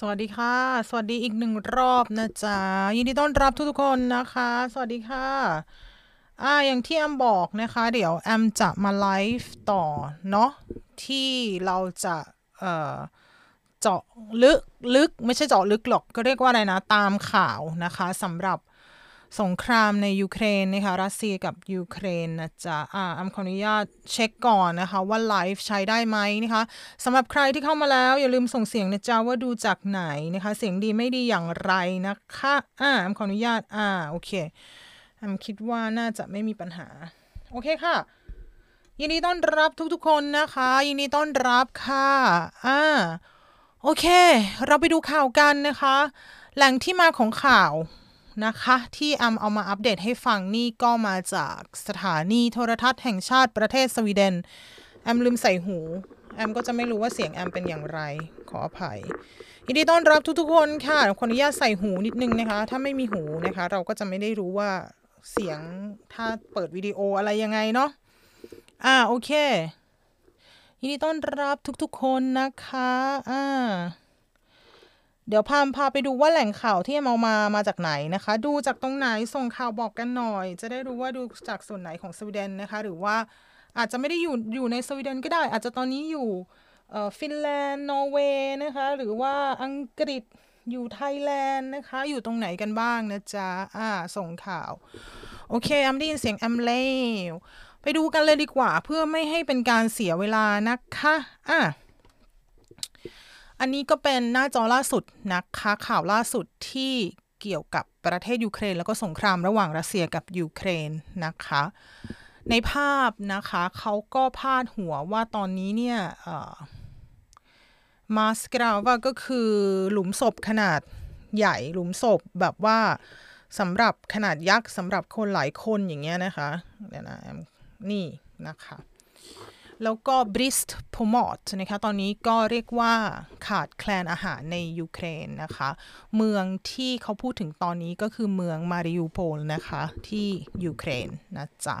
สวัสดีค่ะสวัสดีอีกหนึ่งรอบนะจ๊ะยินดีต้อนรับทุกๆคนนะคะสวัสดีค่ะอย่างที่แอมบอกนะคะเดี๋ยวแอมจะมาไลฟ์ต่อเนาะที่เราจะเจาะลึกไม่ใช่เจาะลึกหรอกก็เรียกว่าอะไรนะตามข่าวนะคะสำหรับสงครามในยูเครนนะคะรัสเซียกับยูเครนนะจ๊ะแอมขออนุญาตเช็คก่อนนะคะว่าไลฟ์ใช้ได้ไหมนะคะสำหรับใครที่เข้ามาแล้วอย่าลืมส่งเสียงนะจ๊ะว่าดูจากไหนนะคะเสียงดีไม่ดีอย่างไรนะคะแอมขออนุญาตโอเคแอมคิดว่าน่าจะไม่มีปัญหาโอเคค่ะยินดีต้อนรับทุกๆคนนะคะยินดีต้อนรับค่ะโอเคเราไปดูข่าวกันนะคะแหล่งที่มาของข่าวนะคะที่แอมเอามาอัปเดตให้ฟังนี่ก็มาจากสถานีโทรทัศน์แห่งชาติประเทศสวีเดนแอมลืมใส่หูแอมก็จะไม่รู้ว่าเสียงแอมเป็นอย่างไรขออภัยยินดีต้อนรับทุกๆคนค่ะขออนุญาตใส่หูนิดนึงนะคะถ้าไม่มีหูนะคะเราก็จะไม่ได้รู้ว่าเสียงถ้าเปิดวิดีโออะไรยังไงเนาะโอเคยินดีต้อนรับทุกๆคนนะคะเดี๋ยวพาไปดูว่าแหล่งข่าวที่เอามาจากไหนนะคะดูจากตรงไหนส่งข่าวบอกกันหน่อยจะได้รู้ว่าดูจากส่วนไหนของสวีเดนนะคะหรือว่าอาจจะไม่ได้อยู่ในสวีเดนก็ได้อาจจะตอนนี้อยู่ฟินแลนด์นอร์เวย์นะคะหรือว่าอังกฤษอยู่ไทยแลนด์นะคะอยู่ตรงไหนกันบ้างนะจ๊ะส่งข่าวโอเคแอมได้ยินเสียงแอมเลวไปดูกันเลยดีกว่าเพื่อไม่ให้เป็นการเสียเวลานะคะอันนี้ก็เป็นหน้าจอล่าสุดนะคะข่าวล่าสุดที่เกี่ยวกับประเทศยูเครนแล้วก็สงครามระหว่างรัสเซียกับยูเครนนะคะในภาพนะคะเขาก็พาดหัวว่าตอนนี้เนี่ยมาสกราวว่าก็คือหลุมศพขนาดใหญ่หลุมศพแบบว่าสำหรับขนาดยักษ์สำหรับคนหลายคนอย่างเงี้ยนะคะเดี๋ยวนะนี่นะคะแล้วก็บริสต์พมอตนะคะตอนนี้ก็เรียกว่าขาดแคลนอาหารในยูเครนนะคะเมืองที่เขาพูดถึงตอนนี้ก็คือเมืองมาริยูโพลนะคะที่ยูเครนนะจ๊ะ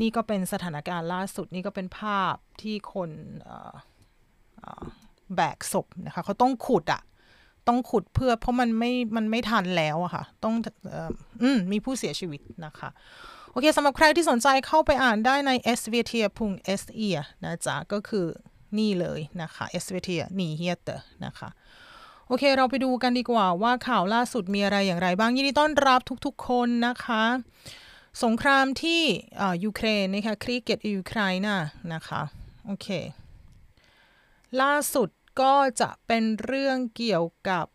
นี่ก็เป็นสถานการณ์ล่าสุดนี่ก็เป็นภาพที่คนแบกศพนะคะเขาต้องขุดต้องขุดเพื่อเพราะมันไม่ทันแล้วอะค่ะต้องมีผู้เสียชีวิตนะคะโอเคสำหรับใครที่สนใจเข้าไปอ่านได้ใน SVT พุง SE นะจ๊ะก็คือนี่เลยนะคะ SVT นี่เฮียเตอร์นะคะโอเคเราไปดูกันดีกว่าว่าข่าวล่าสุดมีอะไรอย่างไรบ้างยินดีต้อนรับทุกๆคนนะคะสงครามที่ยูเครนนะคะคริเกตยูเครนนะคะโอเคล่าสุดก็จะเป็นเรื่องเกี่ยวกับ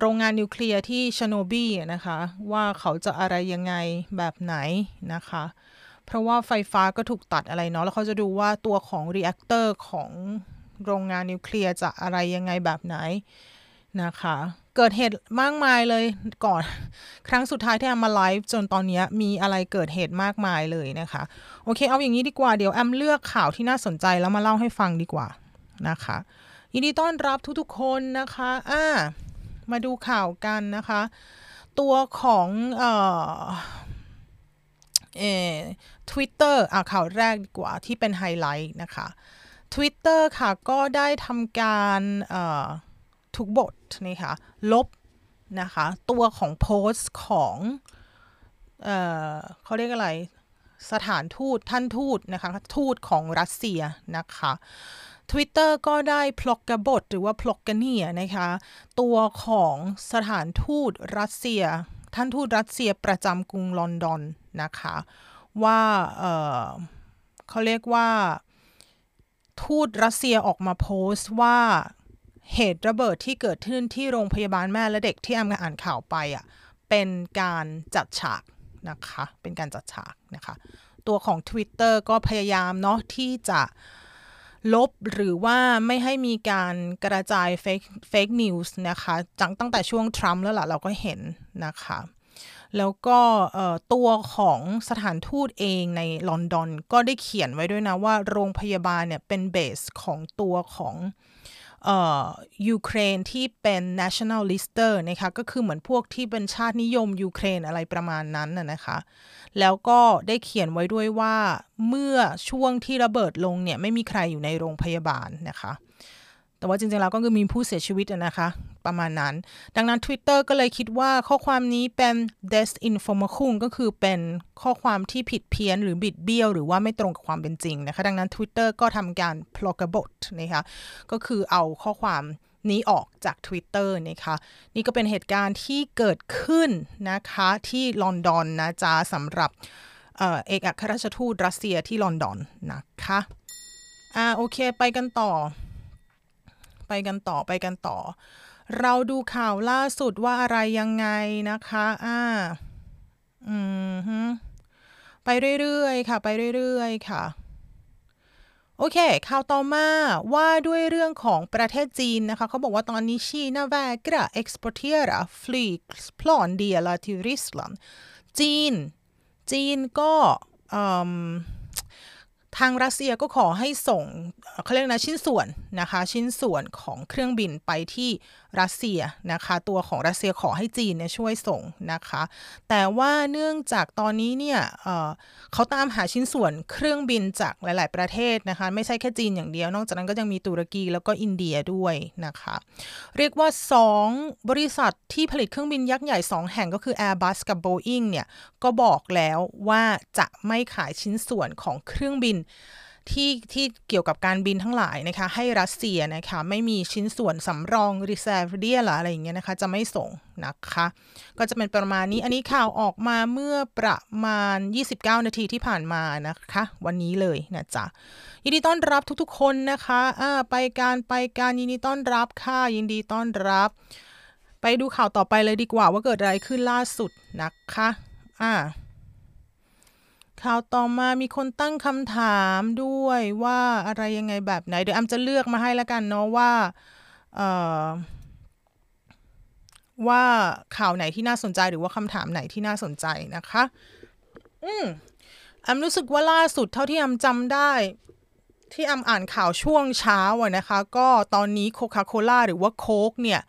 โรงงานนิวเคลียร์ที่เชอร์โนบิลนะคะว่าเขาจะอะไรยังไงแบบไหนนะคะเพราะว่าไฟฟ้าก็ถูกตัดอะไรเนาะแล้วเขาจะดูว่าตัวของรีแอคเตอร์ของโรงงานนิวเคลียร์จะอะไรยังไงแบบไหนนะคะเกิดเหตุมากมายเลยก่อนครั้งสุดท้ายที่แอมมาไลฟ์จนตอนนี้มีอะไรเกิดเหตุมากมายเลยนะคะโอเคเอาอย่างนี้ดีกว่าเดี๋ยวแอมเลือกข่าวที่น่าสนใจแล้วมาเล่าให้ฟังดีกว่านะคะยินดีต้อนรับทุกๆคนนะคะมาดูข่าวกันนะคะตัวของTwitter ข่าวแรกดีกว่าที่เป็นไฮไลท์นะคะ Twitter ค่ะก็ได้ทำการถูกบทนี่ค่ะลบนะคะตัวของโพสต์ของเขาเรียกอะไรสถานทูตท่านทูตนะคะทูตของรัสเซียนะคะ Twitter ก็ได้พล็อกกบฏหรือว่าพล็อกกเนียนะคะตัวของสถานทูตรัสเซียท่านทูตรัสเซียประจำกรุงลอนดอนนะคะว่าเขาเรียกว่าทูตรัสเซียออกมาโพสต์ว่าเหตุระเบิดที่เกิดขึ้นที่โรงพยาบาลแม่และเด็กที่แอมอ่านข่าวไปเป็นการจัดฉากนะคะเป็นการจัดฉากนะคะตัวของ Twitter ก็พยายามเนาะที่จะลบหรือว่าไม่ให้มีการกระจายเฟกนิวส์นะคะตั้งแต่ช่วงทรัมป์แล้วล่ะเราก็เห็นนะคะแล้วก็ตัวของสถานทูตเองในลอนดอนก็ได้เขียนไว้ด้วยนะว่าโรงพยาบาลเนี่ยเป็นเบสของตัวของยูเครนที่เป็น nationalist นะคะก็คือเหมือนพวกที่เป็นชาตินิยมยูเครนอะไรประมาณนั้นนะคะแล้วก็ได้เขียนไว้ด้วยว่าเมื่อช่วงที่ระเบิดลงเนี่ยไม่มีใครอยู่ในโรงพยาบาลนะคะ แต่ว่าจริงๆแล้วก็คือมีผู้เสียชีวิตนะคะประมาณนั้นดังนั้น Twitter ก็เลยคิดว่าข้อความนี้เป็น desinformation ก็คือเป็นข้อความที่ผิดเพี้ยนหรือบิดเบี้ยวหรือว่าไม่ตรงกับความเป็นจริงนะคะดังนั้น Twitter ก็ทำการ pluckable นะคะก็คือเอาข้อความนี้ออกจาก Twitter นะคะนี่ก็เป็นเหตุการณ์ที่เกิดขึ้นนะคะที่ลอนดอนนะจ๊ะสำหรับเอกอัครราชทูตรัสเซียที่ลอนดอนนะคะโอเคไปกันต่อเราดูข่าวล่าสุดว่าอะไรยังไงนะคะไปเรื่อยๆค่ะโอเคข่าวต่อมาว่าด้วยเรื่องของประเทศจีนนะคะเขาบอกว่าตอนนี้ชีนาแวกระเอ็กซ์พอร์เตอร์ฟลีกส์พลอนเดียลาทิริสลันจีนก็ทางรัสเซียก็ขอให้ส่งเขาเรียกนะชิ้นส่วนของเครื่องบินไปที่รัสเซียนะคะตัวของรัสเซียขอให้จีนเนี่ยช่วยส่งนะคะแต่ว่าเนื่องจากตอนนี้เนี่ยเขาตามหาชิ้นส่วนเครื่องบินจากหลายๆประเทศนะคะไม่ใช่แค่จีนอย่างเดียวนอกจากนั้นก็ยังมีตุรกีแล้วก็อินเดียด้วยนะคะเรียกว่า2บริษัทที่ผลิตเครื่องบินยักษ์ใหญ่2แห่งก็คือ Airbus กับ Boeing เนี่ยก็บอกแล้วว่าจะไม่ขายชิ้นส่วนของเครื่องบินที่เกี่ยวกับการบินทั้งหลายนะคะให้รัสเซียนะคะไม่มีชิ้นส่วนสำรอง reserve อะไรอย่างเงี้ยนะคะจะไม่ส่งนะคะก็จะเป็นประมาณนี้อันนี้ข่าวออกมาเมื่อประมาณ29นาทีที่ผ่านมานะคะวันนี้เลยนะจ๊ะยินดีต้อนรับทุกๆคนนะคะไปการยินดีต้อนรับค่ะยินดีต้อนรับไปดูข่าวต่อไปเลยดีกว่าว่าเกิดอะไรขึ้นล่าสุดนะคะข่าวต่อมามีคนตั้งคำถามด้วยว่าอะไรยังไงแบบไหนเดี๋ยวแอมจะเลือกมาให้แล้วกันเนาะว่าข่าวไหนที่น่าสนใจหรือว่าคำถามไหนที่น่าสนใจนะคะแอมรู้สึกว่าล่าสุดเท่าที่แอมจำได้ที่แอมอ่านข่าวช่วงเช้านะคะก็ตอนนี้โคคาโคล่าหรือว่าโค้กเนี่ย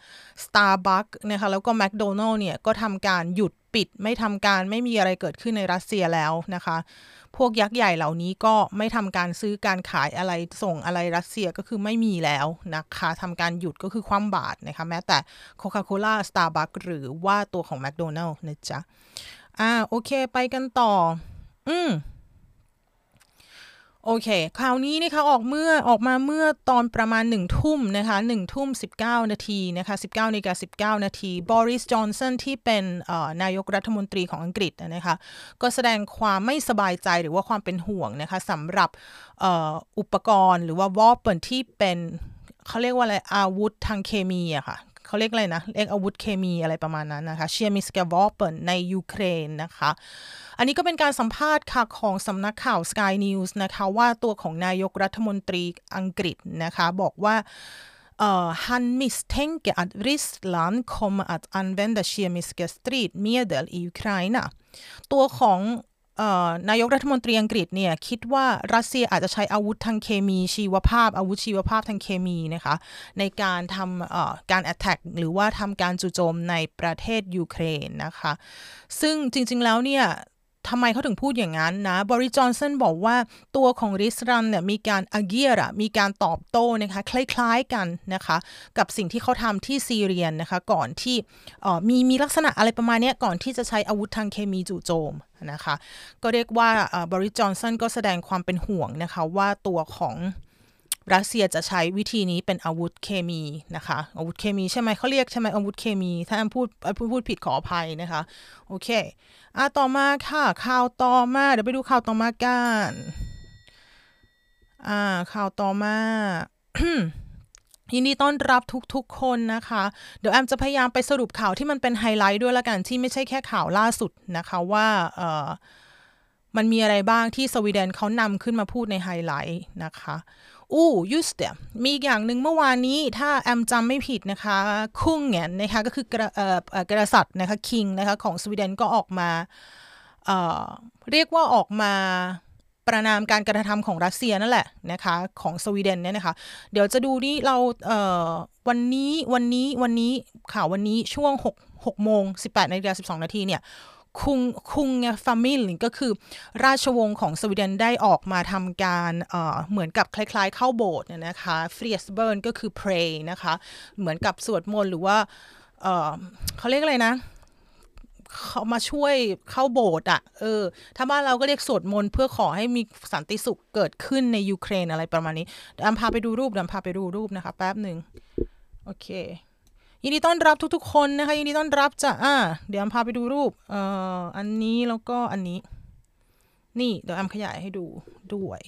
สตาร์บัคนะคะแล้วก็แมคโดนัลล์เนี่ยก็ทำการหยุดปิดไม่ทำการไม่มีอะไรเกิดขึ้นในรัสเซียแล้วนะคะพวกยักษ์ใหญ่เหล่านี้ก็ไม่ทำการซื้อการขายอะไรส่งอะไรรัสเซียก็คือไม่มีแล้วนะคะทำการหยุดก็คือคว่ำบาตรนะคะแม้แต่โคคาโคล่าสตาร์บัคหรือว่าตัวของแมคโดนัลล์นะจ๊ะโอเคไปกันต่อโอเคคราวนี้นะคะออกมาเมื่อตอนประมาณ1 ทุ่มนะคะ1 ทุ่ม 19 นาทีนะคะ19:19 น.บอริสจอนสันที่เป็นนายกรัฐมนตรีของอังกฤษนะคะก็แสดงความไม่สบายใจหรือว่าความเป็นห่วงนะคะสำหรับอุปกรณ์หรือว่าวอปเปิลที่เป็นเขาเรียกว่าอะไรอาวุธทางเคมีอะค่ะเขาเรียกอะไรนะเรียกอาวุธเคมีอะไรประมาณนั้นนะคะเชียมิสกาวอเปิลในยูเครนนะคะอันนี้ก็เป็นการสัมภาษณ์ค่ะของสำนักข่าว Sky News นะคะว่าตัวของนายกรัฐมนตรีอังกฤษนะคะบอกว่าHan misstänker att Ryssland kommer att använda kemiska stridmedel i Ukraina ตัวของนายกรัฐมนตรีอังกฤษเนี่ยคิดว่ารัสเซียอาจจะใช้อาวุธทางเคมีอาวุธชีวภาพทางเคมีนะคะในการทำการ attack หรือว่าทำการจู่โจมในประเทศยูเครนนะคะซึ่งจริงๆแล้วเนี่ยทำไมเขาถึงพูดอย่างนั้นนะบอริส จอนสันบอกว่าตัวของรัสเซียเนี่ยมีการมีการตอบโต้นะคะคล้ายๆกันนะคะกับสิ่งที่เขาทำที่ซีเรียนะคะก่อนที่มีลักษณะอะไรประมาณนี้ก่อนที่จะใช้อาวุธทางเคมีจู่โจมนะคะก็เรียกว่าบอริส จอนสันก็แสดงความเป็นห่วงนะคะว่าตัวของรัสเซียจะใช้วิธีนี้เป็นอาวุธเคมีนะคะอาวุธเคมีใช่ไหมเขาเรียกใช่ไหมอาวุธเคมีถ้าพูดผิดขออภัยนะคะโอเคต่อมาค่ะข่าวต่อมาเดี๋ยวไปดูข่าวต่อมากันข่าวต่อมา ยินดีต้อนรับทุกๆคนนะคะเดี๋ยวแอมจะพยายามไปสรุปข่าวที่มันเป็นไฮไลท์ด้วยละกันที่ไม่ใช่แค่ข่าวล่าสุดนะคะว่ามันมีอะไรบ้างที่สวีเดนเขานำขึ้นมาพูดในไฮไลท์นะคะมีอย่างหนึ่งเมื่อวานนี้ถ้าแอมจำไม่ผิดนะคะคุ้งเงี้ยนะคะก็คือกษัตริย์นะคะคิงนะคะของสวีเดนก็ออกมาเรียกว่าออกมาประนามการกระทำของรัสเซียนั่นแหละนะคะของสวีเดนเนี่ยนะคะเดี๋ยวจะดูนี่เราวันนี้ข่าววันนี้ช่วง6 โมง 18:12 น.เนี่ย คุงfamily ก็คือราชวงศ์ของสวีเดนได้ออกมาทำการเหมือนกับคล้ายๆเข้าโบสถ์เนี่ยนะคะฟรีสเบิร์นก็คือ pray นะคะเหมือนกับสวดมนต์หรือว่าเขาเรียกอะไรนะเขามาช่วยเข้าโบสถ์อ่ะถ้าบ้านเราก็เรียกสวดมนต์เพื่อขอให้มีสันติสุขเกิดขึ้นในยูเครนอะไรประมาณนี้ดำพาไปดูรูปดำพาไปดูรูปนะคะแป๊บหนึ่งโอเคยินดีต้อนรับทุกๆคนนะคะยินดีต้อนรับจ้ะเดี๋ยวดำพาไปดูรูปอันนี้แล้วก็อันนี้นี่เดี๋ยวดำขยายให้ดูด้วย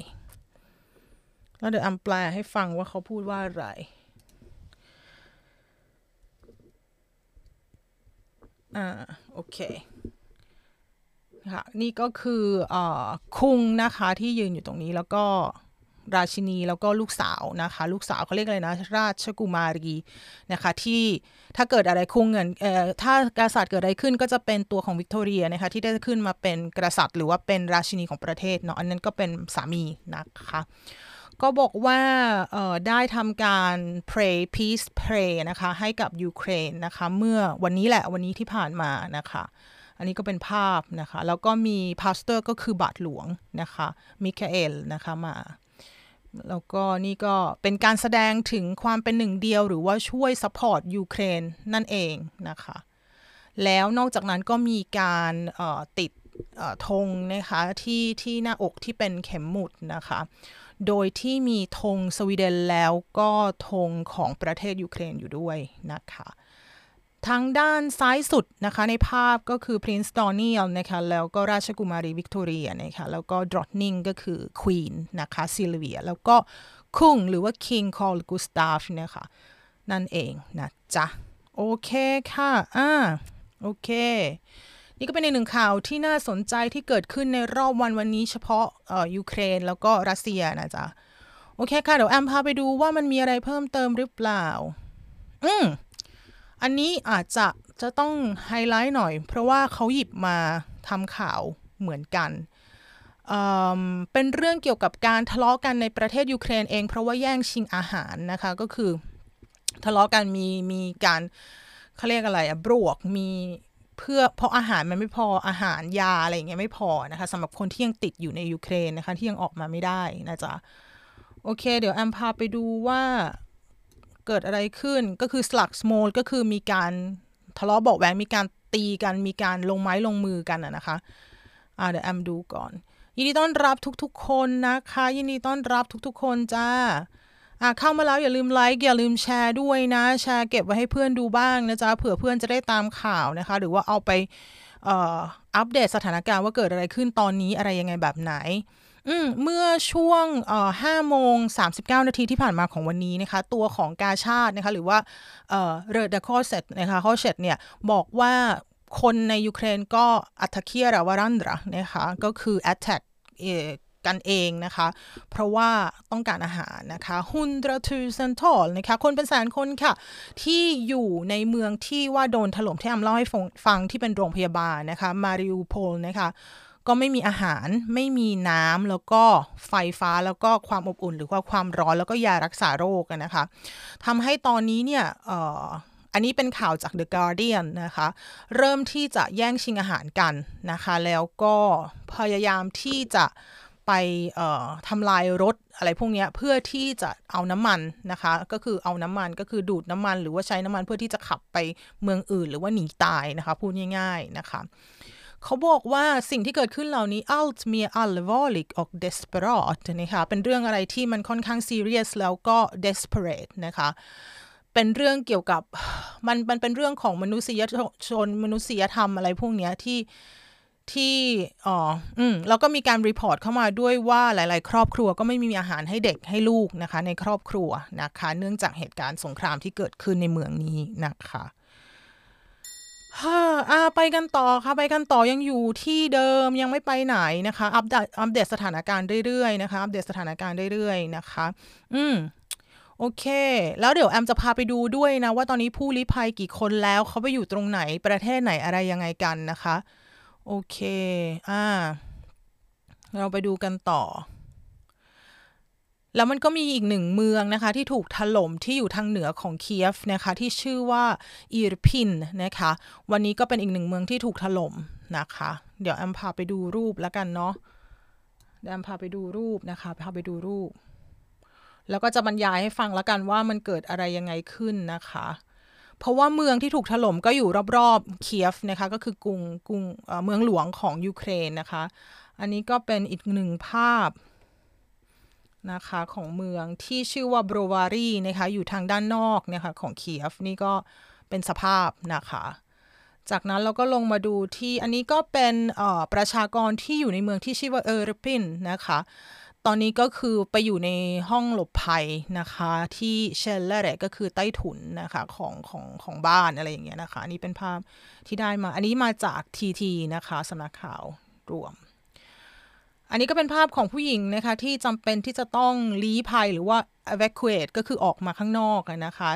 แล้วเดี๋ยวดำแปลให้ฟังว่าเขาพูดว่าอะไรโอเคค่ะนี่ก็คือคุงนะคะที่ยืนอยู่ตรงนี้แล้วก็ราชินีแล้วก็ลูกสาวนะคะลูกสาวเขาเรียกอะไรนะราชกุมารีนะคะที่ถ้าเกิดอะไรคุงเงินถ้ากษัตริย์เกิดอะไรขึ้นก็จะเป็นตัวของวิกตอเรียนะคะที่ได้ขึ้นมาเป็นกษัตริย์หรือว่าเป็นราชินีของประเทศเนาะอันนั้นก็เป็นสามีนะคะก็บอกว่าได้ทำการ pray peace pray นะคะให้กับยูเครนนะคะเมื่อวันนี้แหละวันนี้ที่ผ่านมานะคะอันนี้ก็เป็นภาพนะคะแล้วก็มีพาสเตอร์ก็คือบาทหลวงนะคะมิคาเอลนะคะมาแล้วก็นี่ก็เป็นการแสดงถึงความเป็นหนึ่งเดียวหรือว่าช่วยซัพพอร์ตยูเครนนั่นเองนะคะแล้วนอกจากนั้นก็มีการติดธงนะคะที่หน้าอกที่เป็นเข็มหมุดนะคะโดยที่มีธงสวีเดนแล้วก็ธงของประเทศยูเครนอยู่ด้วยนะคะทางด้านซ้ายสุดนะคะในภาพก็คือ Prince Daniel นะคะแล้วก็ราชกุมารีวิกตอเรียนะคะแล้วก็ Drottning ก็คือ Queen นะคะ Silvia แล้วก็คุงหรือว่า King Carl Gustaf นะคะนั่นเองนะจ๊ะโอเคค่ะโอเคนี่ก็เป็นอีกหนึ่งข่าวที่น่าสนใจที่เกิดขึ้นในรอบวันนี้เฉพาะยูเครนแล้วก็รัสเซียนะจ๊ะโอเคค่ะเดี๋ยวแอมพาไปดูว่ามันมีอะไรเพิ่มเติมหรือเปล่าอันนี้อาจจะต้องไฮไลท์หน่อยเพราะว่าเขาหยิบมาทำข่าวเหมือนกันเป็นเรื่องเกี่ยวกับการทะเลาะกันในประเทศยูเครนเองเพราะว่าแย่งชิงอาหารนะคะก็คือทะเลาะกันมีการเขาเรียกอะไรบวกมีเพื่อเพราะอาหารมันไม่พออาหารยาอะไรอย่างเงี้ยไม่พอนะคะสำหรับคนที่ยังติดอยู่ในยูเครนนะคะที่ยังออกมาไม่ได้นะจ๊ะโอเคเดี๋ยวแอมพาไปดูว่าเกิดอะไรขึ้นก็คือสลักสโมลก็คือมีการทะเลาะเบาะแว้งมีการตีกันมีการลงไม้ลงมือกันนะคะเดี๋ยวแอมดูก่อนยินดีต้อนรับทุกๆคนนะคะยินดีต้อนรับทุกๆคนจ้าเข้ามาแล้วอย่าลืมไลค์อย่าลืมแชร์ด้วยนะแชร์เก็บไว้ให้เพื่อนดูบ้างนะจ๊ะเผื่อเพื่อนจะได้ตามข่าวนะคะหรือว่าเอาไปอัปเดตสถานการณ์ว่าเกิดอะไรขึ้นตอนนี้อะไรยังไงแบบไหนเมื่อช่วง5:39 น.ที่ผ่านมาของวันนี้นะคะตัวของกาชาดนะคะหรือว่าเรดาคอเซตนะคะคอเซตเนี่ยบอกว่าคนในยูเครนก็อัตเคียราวารันดรานะคะก็คือแอตแทกกันเองนะคะเพราะว่าต้องการอาหารนะคะ100,000 นะคะคนเป็นแสนคนค่ะที่อยู่ในเมืองที่ว่าโดนถล่มที่แอมเล่าให้ฟังที่เป็นโรงพยาบาลนะคะมาริอูโพลนะคะก็ไม่มีอาหารไม่มีน้ำแล้วก็ไฟฟ้าแล้วก็ความอบอุ่นหรือว่าความร้อนแล้วก็ยารักษาโรคนะคะทำให้ตอนนี้เนี่ยอันนี้เป็นข่าวจาก The Guardian นะคะเริ่มที่จะแย่งชิงอาหารกันนะคะแล้วก็พยายามที่จะไปทำลายรถอะไรพวกนี้เพื่อที่จะเอาน้ำมันนะคะก็คือเอาน้ำมันก็คือดูดน้ำมันหรือว่าใช้น้ำมันเพื่อที่จะขับไปเมืองอื่นหรือว่าหนีตายนะคะพูดง่ายๆนะคะเขาบอกว่าสิ่งที่เกิดขึ้นเหล่านี้ alt mir allvarligt och desperat นะคะเป็นเรื่องอะไรที่มันค่อนข้าง serious แล้วก็ desperate นะคะเป็นเรื่องเกี่ยวกับมันเป็นเรื่องของมนุษยชนมนุษยธรรมอะไรพวกนี้ที่แล้วก็มีการรีพอร์ตเข้ามาด้วยว่าหลายๆครอบครัวก็ไม่มีอาหารให้เด็กให้ลูกนะคะในครอบครัวนะคะเนื่องจากเหตุการณ์สงครามที่เกิดขึ้นในเมืองนี้นะคะไปกันต่อค่ะไปกันต่อยังอยู่ที่เดิมยังไม่ไปไหนนะคะอัปเดตสถานการณ์เรื่อยๆนะคะอัปเดตสถานการณ์เรื่อยๆนะคะโอเคแล้วเดี๋ยวแอมจะพาไปดูด้วยนะว่าตอนนี้ผู้ลี้ภัยกี่คนแล้วเขาไปอยู่ตรงไหนประเทศไหนอะไรยังไงกันนะคะโอเคเราไปดูกันต่อ แล้วมันก็มีอีกหนึ่งเมืองนะคะที่ถูกถล่มที่อยู่ทางเหนือของเคียฟนะคะที่ชื่อว่าอิรพินนะคะวันนี้ก็เป็นอีกหนึ่งเมืองที่ถูกถล่มนะคะเดี๋ยวแอมพาไปดูรูปแล้วกันเนาะเดี๋ยวแอมพาไปดูรูปนะคะพาไปดูรูปแล้วก็จะบรรยายให้ฟังแล้วกันว่ามันเกิดอะไรยังไงขึ้นนะคะเพราะว่าเมืองที่ถูกถล่มก็อยู่รอบๆเคียฟนะคะก็คือกรุงเมืองหลวงของยูเครนนะคะอันนี้ก็เป็นอีกหนึ่งภาพนะคะของเมืองที่ชื่อว่าโบรวารีนะคะอยู่ทางด้านนอกนะคะของเคียฟนี่ก็เป็นสภาพนะคะจากนั้นเราก็ลงมาดูที่อันนี้ก็เป็นประชากรที่อยู่ในเมืองที่ชื่อว่าเอริปินนะคะตอนนี้ก็คือไปอยู่ในห้องหลบภัยนะคะที่เชลเลอร์ก็คือใต้ถุนนะคะของบ้านอะไรอย่างเงี้ยนะคะอันนี้เป็นภาพที่ได้มาอันนี้มาจากทีทีนะคะสำนักข่าวรวมอันนี้ก็เป็นภาพของผู้หญิงนะคะที่จำเป็นที่จะต้องลี้ภัยหรือว่า evacuate ก็คือออกมาข้างนอกนะคะ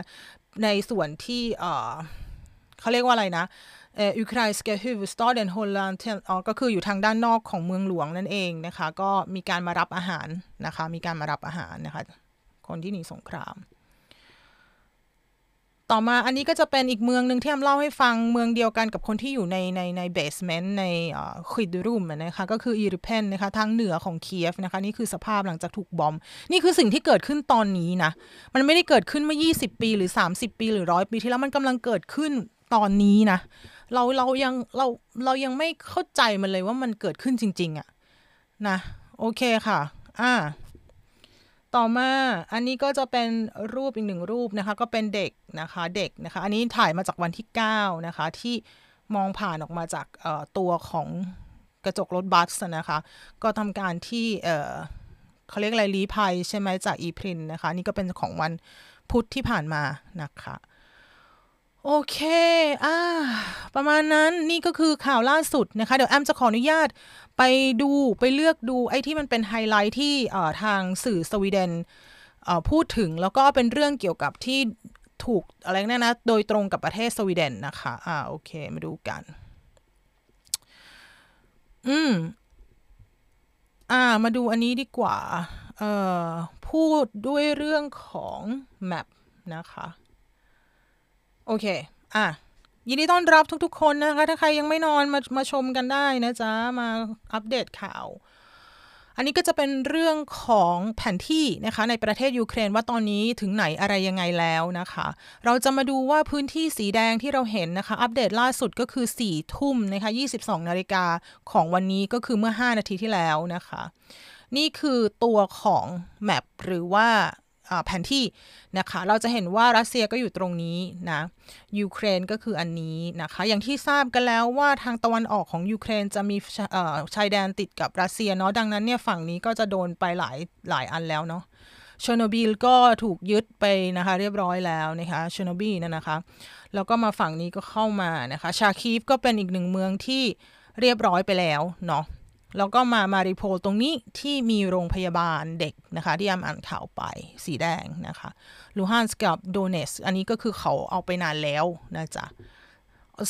ในส่วนที่เขาเรียกว่าอะไรนะยูเครนสเกฮวิสตอเดนโฮลันก็คืออยู่ทางด้านนอกของเมืองหลวงนั่นเองนะคะก็มีการมารับอาหารนะคะมีการมารับอาหารนะคะคนที่หนีสงครามต่อมาอันนี้ก็จะเป็นอีกเมืองหนึ่งที่แอมเล่าให้ฟังเมืองเดียวกันกับคนที่อยู่ในเบสเมนต์ในคุยดรูมนะคะก็คืออิริเพนนะคะทางเหนือของเคียฟนะคะนี่คือสภาพหลังจากถูกบอมนี่คือสิ่งที่เกิดขึ้นตอนนี้นะมันไม่ได้เกิดขึ้นเมื่อ20ปีหรือ30ปีหรือ100ปีที่แล้วมันกำลังเกิดขึ้นตอนนี้นะเรายังไม่เข้าใจมันเลยว่ามันเกิดขึ้นจริงๆอะนะโอเคค่ะต่อมาอันนี้ก็จะเป็นรูปอีกหนึ่งรูปนะคะก็เป็นเด็กนะคะเด็กนะคะอันนี้ถ่ายมาจากวันที่9นะคะที่มองผ่านออกมาจากตัวของกระจกรถบัสนะคะก็ทำการที่เขาเรียกอะไรลี้ภัยใช่ไหมจากอีพรินนะคะนี่ก็เป็นของวันพุธที่ผ่านมานะคะโอเคประมาณนั้นนี่ก็คือข่าวล่าสุดนะคะเดี๋ยวแอมจะขออนุญาตไปดูไปเลือกดูไอ้ที่มันเป็นไฮไลท์ที่ทางสื่อสวีเดนพูดถึงแล้วก็เป็นเรื่องเกี่ยวกับที่ถูกอะไรนั่นนะโดยตรงกับประเทศสวีเดนนะคะโอเคมาดูกันมาดูอันนี้ดีกว่าพูดด้วยเรื่องของแมปนะคะโอเคยินดีต้อนรับทุกๆคนนะคะถ้าใครยังไม่นอนมาชมกันได้นะจ๊ะมาอัปเดตข่าวอันนี้ก็จะเป็นเรื่องของแผนที่นะคะในประเทศยูเครนว่าตอนนี้ถึงไหนอะไรยังไงแล้วนะคะเราจะมาดูว่าพื้นที่สีแดงที่เราเห็นนะคะอัปเดตล่าสุดก็คือ4 ทุ่มนะคะ22 นาฬิกาของวันนี้ก็คือเมื่อ5 นาทีที่แล้วนะคะนี่คือตัวของแมปหรือว่าแผนที่นะคะเราจะเห็นว่ารัสเซียก็อยู่ตรงนี้นะยูเครนก็คืออันนี้นะคะอย่างที่ทราบกันแล้วว่าทางตะวันออกของยูเครนจะมีชายแดนติดกับรัสเซียเนาะดังนั้นเนี่ยฝั่งนี้ก็จะโดนไปหลายอันแล้วเนาะเชอร์โนบิลก็ถูกยึดไปนะคะเรียบร้อยแล้วนะคะเชอร์โนบิลนั่นนะคะแล้วก็มาฝั่งนี้ก็เข้ามานะคะชาคีฟก็เป็นอีกหนึ่งเมืองที่เรียบร้อยไปแล้วเนาะแล้วก็มามาริโพลตรงนี้ที่มีโรงพยาบาลเด็กนะคะที่แอมอ่านข่าวไปสีแดงนะคะลูฮันสกับโดเนสอันนี้ก็คือเขาเอาไปนานแล้วนะจ๊ะ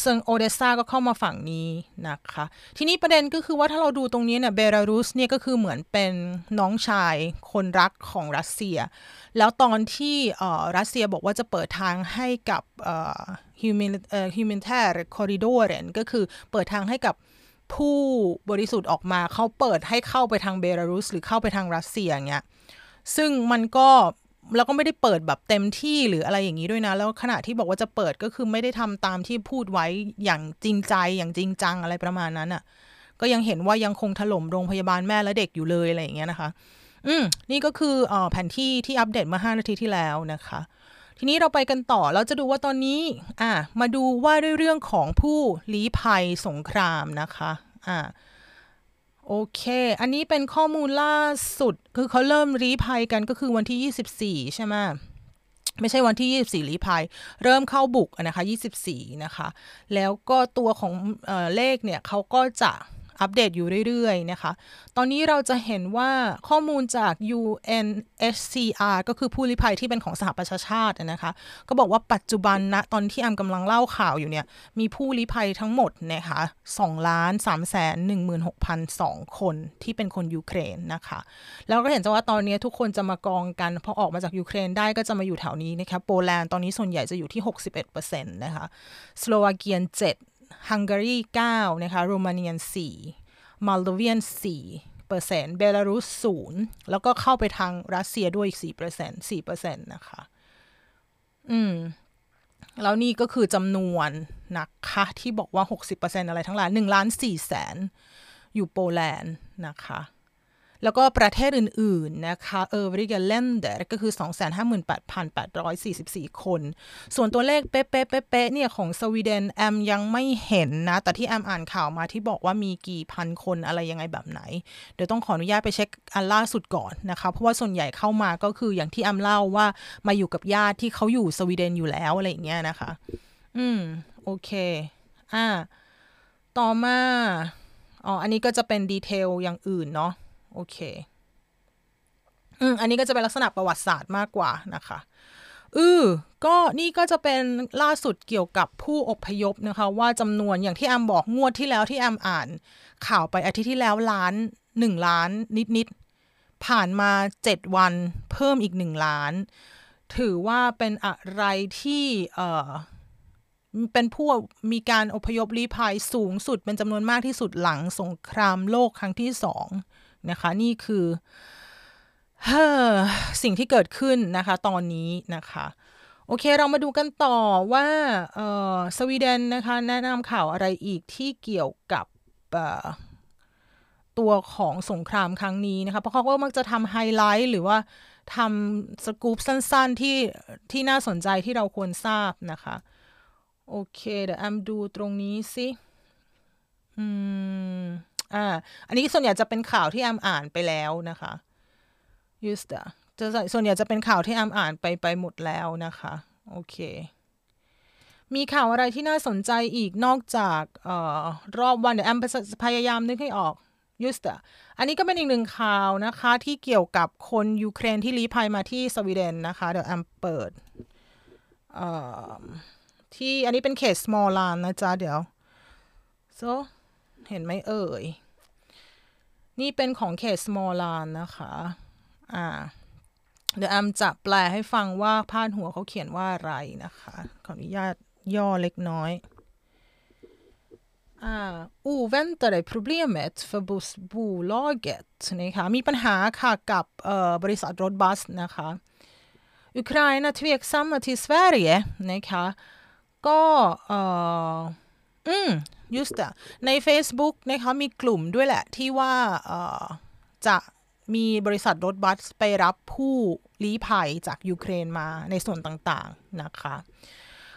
ซึ่งโอเดซ่าก็เข้ามาฝั่งนี้นะคะทีนี้ประเด็นก็คือว่าถ้าเราดูตรงนี้เนี่ยเบลารุสเนี่ยก็คือเหมือนเป็นน้องชายคนรักของรัสเซียแล้วตอนที่รัสเซียบอกว่าจะเปิดทางให้กับhumanitarian corridor ก็คือเปิดทางให้กับผู้บริสุทธิ์ออกมาเขาเปิดให้เข้าไปทางเบลารุสหรือเข้าไปทางรัสเซียอย่างเงี้ยซึ่งมันก็แล้วก็ไม่ได้เปิดแบบเต็มที่หรืออะไรอย่างนี้ด้วยนะแล้วขณะที่บอกว่าจะเปิดก็คือไม่ได้ทำตามที่พูดไว้อย่างจริงใจอย่างจริงจังอะไรประมาณนั้นอ่ะก็ยังเห็นว่ายังคงถล่มโรงพยาบาลแม่และเด็กอยู่เลยอะไรอย่างเงี้ยนะคะนี่ก็คือแผนที่ที่อัปเดตเมื่อ5 นาทีที่แล้วนะคะทีนี้เราไปกันต่อเราจะดูว่าตอนนี้มาดูว่าด้วยเรื่องของผู้ลี้ภัยสงครามนะคะโอเคอันนี้เป็นข้อมูลล่าสุดคือเขาเริ่มลี้ภัยกันก็คือวันที่24ใช่ไหมไม่ใช่วันที่24ลี้ภัยเริ่มเข้าบุกนะคะ24นะคะแล้วก็ตัวของเลขเนี่ยเขาก็จะ อัปเดตอยู่เรื่อยๆนะคะตอนนี้เราจะเห็นว่าข้อมูลจาก UNHCR ก็คือผู้ลี้ภัยที่เป็นของสหประชาชาตินะคะก็บอกว่าปัจจุบันนะตอนที่อามกำลังเล่าข่าวอยู่เนี่ยมีผู้ลี้ภัยทั้งหมดนะคะ 2,316,002 คนที่เป็นคนยูเครนนะคะแล้วก็เห็นจะว่าตอนนี้ทุกคนจะมากองกันพอออกมาจากยูเครนได้ก็จะมาอยู่แถวนี้นะคะโปแลนด์ตอนนี้ส่วนใหญ่จะอยู่ที่ 61% นะคะสโลวาเกีย 7% ฮังการี 9% นะคะโรมาเนีย 4% มอลโดเวีย 4% เบลารุส 0% แล้วก็เข้าไปทางรัสเซียด้วยอีก 4% นะคะแล้วนี่ก็คือจำนวนนะคะที่บอกว่า 60% อะไรทั้งหลาย 1,400,000 อยู่โปแลนด์นะคะแล้วก็ประเทศอื่นๆนะคะริกาเลนเดอร์ก็คือ 258,844 คนส่วนตัวเลขเป๊ะๆเนี่ยของสวีเดนแอมยังไม่เห็นนะแต่ที่แอมอ่านข่าวมาที่บอกว่ามีกี่พันคนอะไรยังไงแบบไหนเดี๋ยวต้องขออนุญาตไปเช็คอันล่าสุดก่อนนะคะเพราะว่าส่วนใหญ่เข้ามาก็คืออย่างที่แอมเล่าว่ามาอยู่กับญาติที่เขาอยู่สวีเดนอยู่แล้วอะไรอย่างเงี้ยนะคะโอเคต่อมาอันนี้ก็จะเป็นดีเทลอย่างอื่นเนาะโอเคอันนี้ก็จะเป็นลักษณะประวัติศาสตร์มากกว่านะคะก็นี่ก็จะเป็นล่าสุดเกี่ยวกับผู้อพยพนะคะว่าจำนวนอย่างที่แอมบอกงวดที่แล้วที่แอมอ่านข่าวไปอาทิตย์ที่แล้ว1 ล้านนิดๆผ่านมา7วันเพิ่มอีก1ล้านถือว่าเป็นอะไรที่เป็นผู้มีการอพยพลี้ภัยสูงสุดเป็นจำนวนมากที่สุดหลังสงครามโลกครั้งที่2นะคะนี่คือสิ่งที่เกิดขึ้นนะคะตอนนี้นะคะโอเคเรามาดูกันต่อว่าสวีเดนนะคะแนะนำข่าวอะไรอีกที่เกี่ยวกับตัวของสงครามครั้งนี้นะคะเพราะเขาก็มักจะทำไฮไลท์หรือว่าทำสกู๊ปสั้นๆที่น่าสนใจที่เราควรทราบนะคะโอเคเดี๋ยวแอมดูตรงนี้สิอันนี้ส่วนใหญ่จะเป็นข่าวที่แอมอ่านไปแล้วนะคะส่วนใหญ่จะเป็นข่าวที่แอมอ่านไปหมดแล้วนะคะโอเคมีข่าวอะไรที่น่าสนใจอีกนอกจากรอบวันเดี๋ยวแอมพยายามนึกให้ออกอันนี้ก็เป็นอีกหนึ่งข่าวนะคะที่เกี่ยวกับคนยูเครนที่ลี้ภัยมาที่สวีเดนนะคะเดี๋ยวแอมเปิดที่อันนี้เป็นเขตสมอลแลนด์นะจ๊ะเดี๋ยวเห็นไหมเอ่ยนี่เป็นของเขตสมอลแลนด์นะคะเดี๋ยวแอมจะแปลให้ฟังว่าพาดหัวเขาเขียนว่าอะไรนะคะขออนุญาตย่อเล็กน้อยoväntade problemet för bussbolaget นะคะมีปัญหาค่ะกับบริษัทรถบัสนะคะยูเครนtveksamma till Sverige นะคะก็ใน Facebook นะคะมีกลุ่มด้วยแหละที่ว่าจะมีบริษัทรถบัสไปรับผู้ลี้ภัยจากยูเครนมาในส่วนต่างๆนะคะ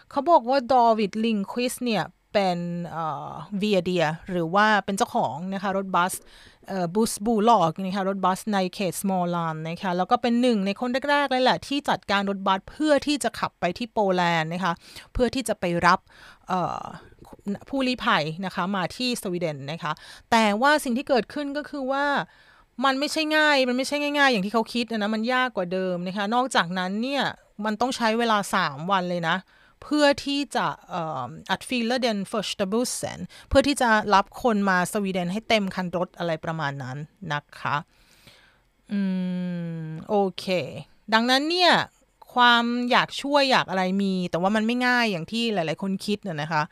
เขาบอกว่าดอวิดลิงควิสเนี่ยเป็นเวียเดียหรือว่าเป็นเจ้าของนะคะรถบัสบุสบูลอกนะคะรถบัสในเขตสมอลแลนด์นะคะแล้วก็เป็นหนึ่งในคนแรกๆเลยแหละที่จัดการรถบัสเพื่อที่จะขับไปที่โปแลนด์นะคะเพื่อที่จะไปรับผู้ลี้ภัยนะคะมาที่สวีเดนนะคะแต่ว่าสิ่งที่เกิดขึ้นก็คือว่ามันไม่ใช่ง่ายอย่างที่เขาคิดนะมันยากกว่าเดิมนะคะนอกจากนั้นเนี่ยมันต้องใช้เวลา3วันเลยนะเพื่อที่จะอัดฟิลเลอร์เดนเฟิร์สตบุสเซนเพื่อที่จะรับคนมาสวีเดนให้เต็มคันรถอะไรประมาณนั้นนะคะโอเคดังนั้นเนี่ยความอยากช่วยอยากอะไรมีแต่ว่ามันไม่ง่ายอย่างที่หลายๆคนคิดนะคะ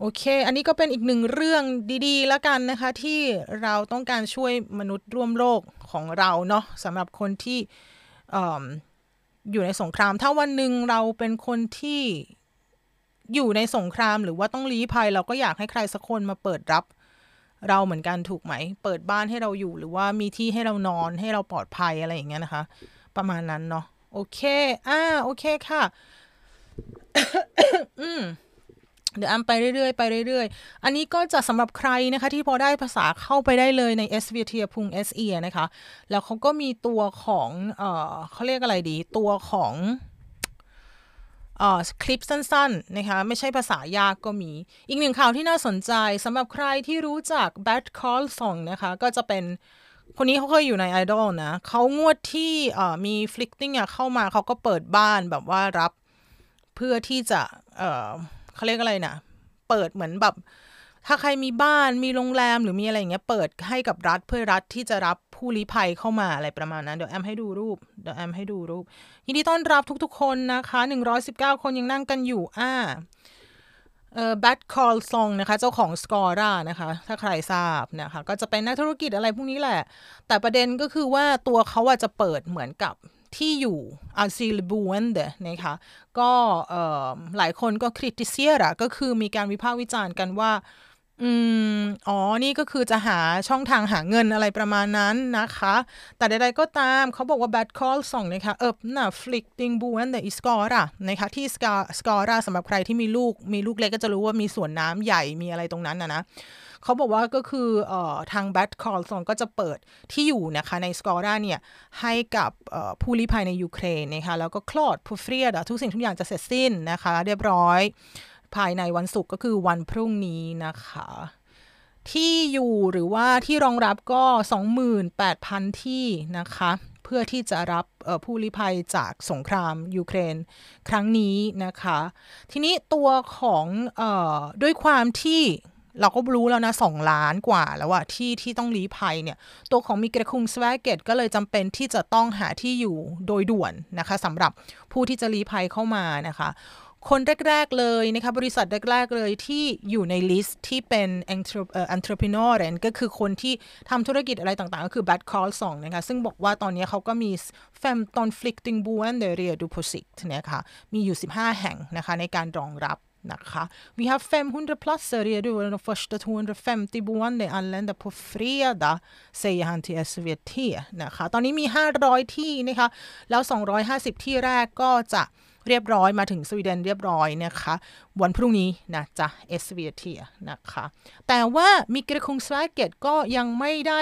โอเคอันนี้ก็เป็นอีกหนึ่งเรื่องดีๆแล้วกันนะคะที่เราต้องการช่วยมนุษย์ร่วมโลกของเราเนาะสำหรับคนที่อยู่ในสงครามถ้าวันหนึ่งเราเป็นคนที่อยู่ในสงครามหรือว่าต้องลี้ภัยเราก็อยากให้ใครสักคนมาเปิดรับเราเหมือนกันถูกไหมเปิดบ้านให้เราอยู่หรือว่ามีที่ให้เรานอนให้เราปลอดภัยอะไรอย่างเงี้ยนะคะประมาณนั้นเนาะโอเคโอเคค่ะ เดี๋ยวแอมไปเรื่อยอันนี้ก็จะสำหรับใครนะคะที่พอได้ภาษาเข้าไปได้เลยใน SVT พุง SE นะคะแล้วเขาก็มีตัวของเขาเรียกอะไรดีตัวของ คลิปสั้นๆนะคะไม่ใช่ภาษายากก็มีอีกหนึ่งข่าวที่น่าสนใจสำหรับใครที่รู้จัก Bad Call Song นะคะก็จะเป็นคนนี้เขาเคยอยู่ใน Idol นะเขางวดที่มี Flitting เข้ามาเขาก็เปิดบ้านแบบว่ารับเพื่อที่จะเขาเรียกอะไรนะเปิดเหมือนแบบถ้าใครมีบ้านมีโรงแรมหรือมีอะไรอย่างเงี้ยเปิดให้กับรัฐเพื่อรัฐที่จะรับผู้ลี้ภัยเข้ามาอะไรประมาณนั้นเดี๋ยวแอมให้ดูรูปยินดีต้อนรับทุกๆคนนะคะ119คนยังนั่งกันอยู่Bad Call Song นะคะเจ้าของ Scora นะคะถ้าใครทราบนะคะก็จะเป็นนักธุรกิจอะไรพวกนี้แหละแต่ประเด็นก็คือว่าตัวเขาอาจจะเปิดเหมือนกับที่อยู่อาซิลบูนเดนะคะก็หลายคนก็คริติเซียร์ก็คือมีการวิพากษ์วิจารณ์กันว่านี่ก็คือจะหาช่องทางหาเงินอะไรประมาณนั้นนะคะแต่ใดๆก็ตามเขาบอกว่า Bad Call 2นะคะFlitting Buen the Scora นะคะที่ Scora สำหรับใครที่มีลูกเล็กก็จะรู้ว่ามีสวนน้ำใหญ่มีอะไรตรงนั้นนะเขาบอกว่าก็คือทาง Bad Call 2ก็จะเปิดที่อยู่นะคะใน Scora เนี่ยให้กับผู้ลี้ภัยในยูเครนนะคะแล้วก็คลอดผู้เฟรียดทุกสิ่งทุกอย่างจะเสร็จสิ้นนะคะเรียบร้อยภายในวันศุกร์ก็คือวันพรุ่งนี้นะคะที่อยู่หรือว่าที่รองรับก็ 28,000 ที่นะคะเพื่อที่จะรับผู้ลี้ภัยจากสงครามยูเครนครั้งนี้นะคะทีนี้ตัวของด้วยความที่เราก็รู้แล้วนะ2ล้านกว่าแล้วอะที่ต้องลี้ภัยเนี่ยตัวของมิเกรคุงสวาเกตก็เลยจำเป็นที่จะต้องหาที่อยู่โดยด่วนนะคะสำหรับผู้ที่จะลี้ภัยเข้ามานะคะคนแรกๆเลยนะคะบริษัทแรกๆเลยที่อยู่ในลิสต์ที่เป็น entrepreneur ก็คือคนที่ทำธุรกิจอะไรต่างๆก็คือ Bad Call 2นะคะซึ่งบอกว่าตอนนี้เขาก็มี Femton Flicting Buen the Ria Du Project นะคะมีอยู่15แห่งนะคะในการรองรับนะคะ We have 500 plus Ria Du och de första 250 boende anländer på fredag säger han till SVT นะคะตอนนี้มี500ที่นะคะแล้ว250ที่แรกก็จะเรียบร้อยมาถึงสวีเดนเรียบร้อยนะคะวันพรุ่งนี้นะจ๊ะ SVT นะคะแต่ว่ามิเกรคุงสวาเกตก็ยังไม่ได้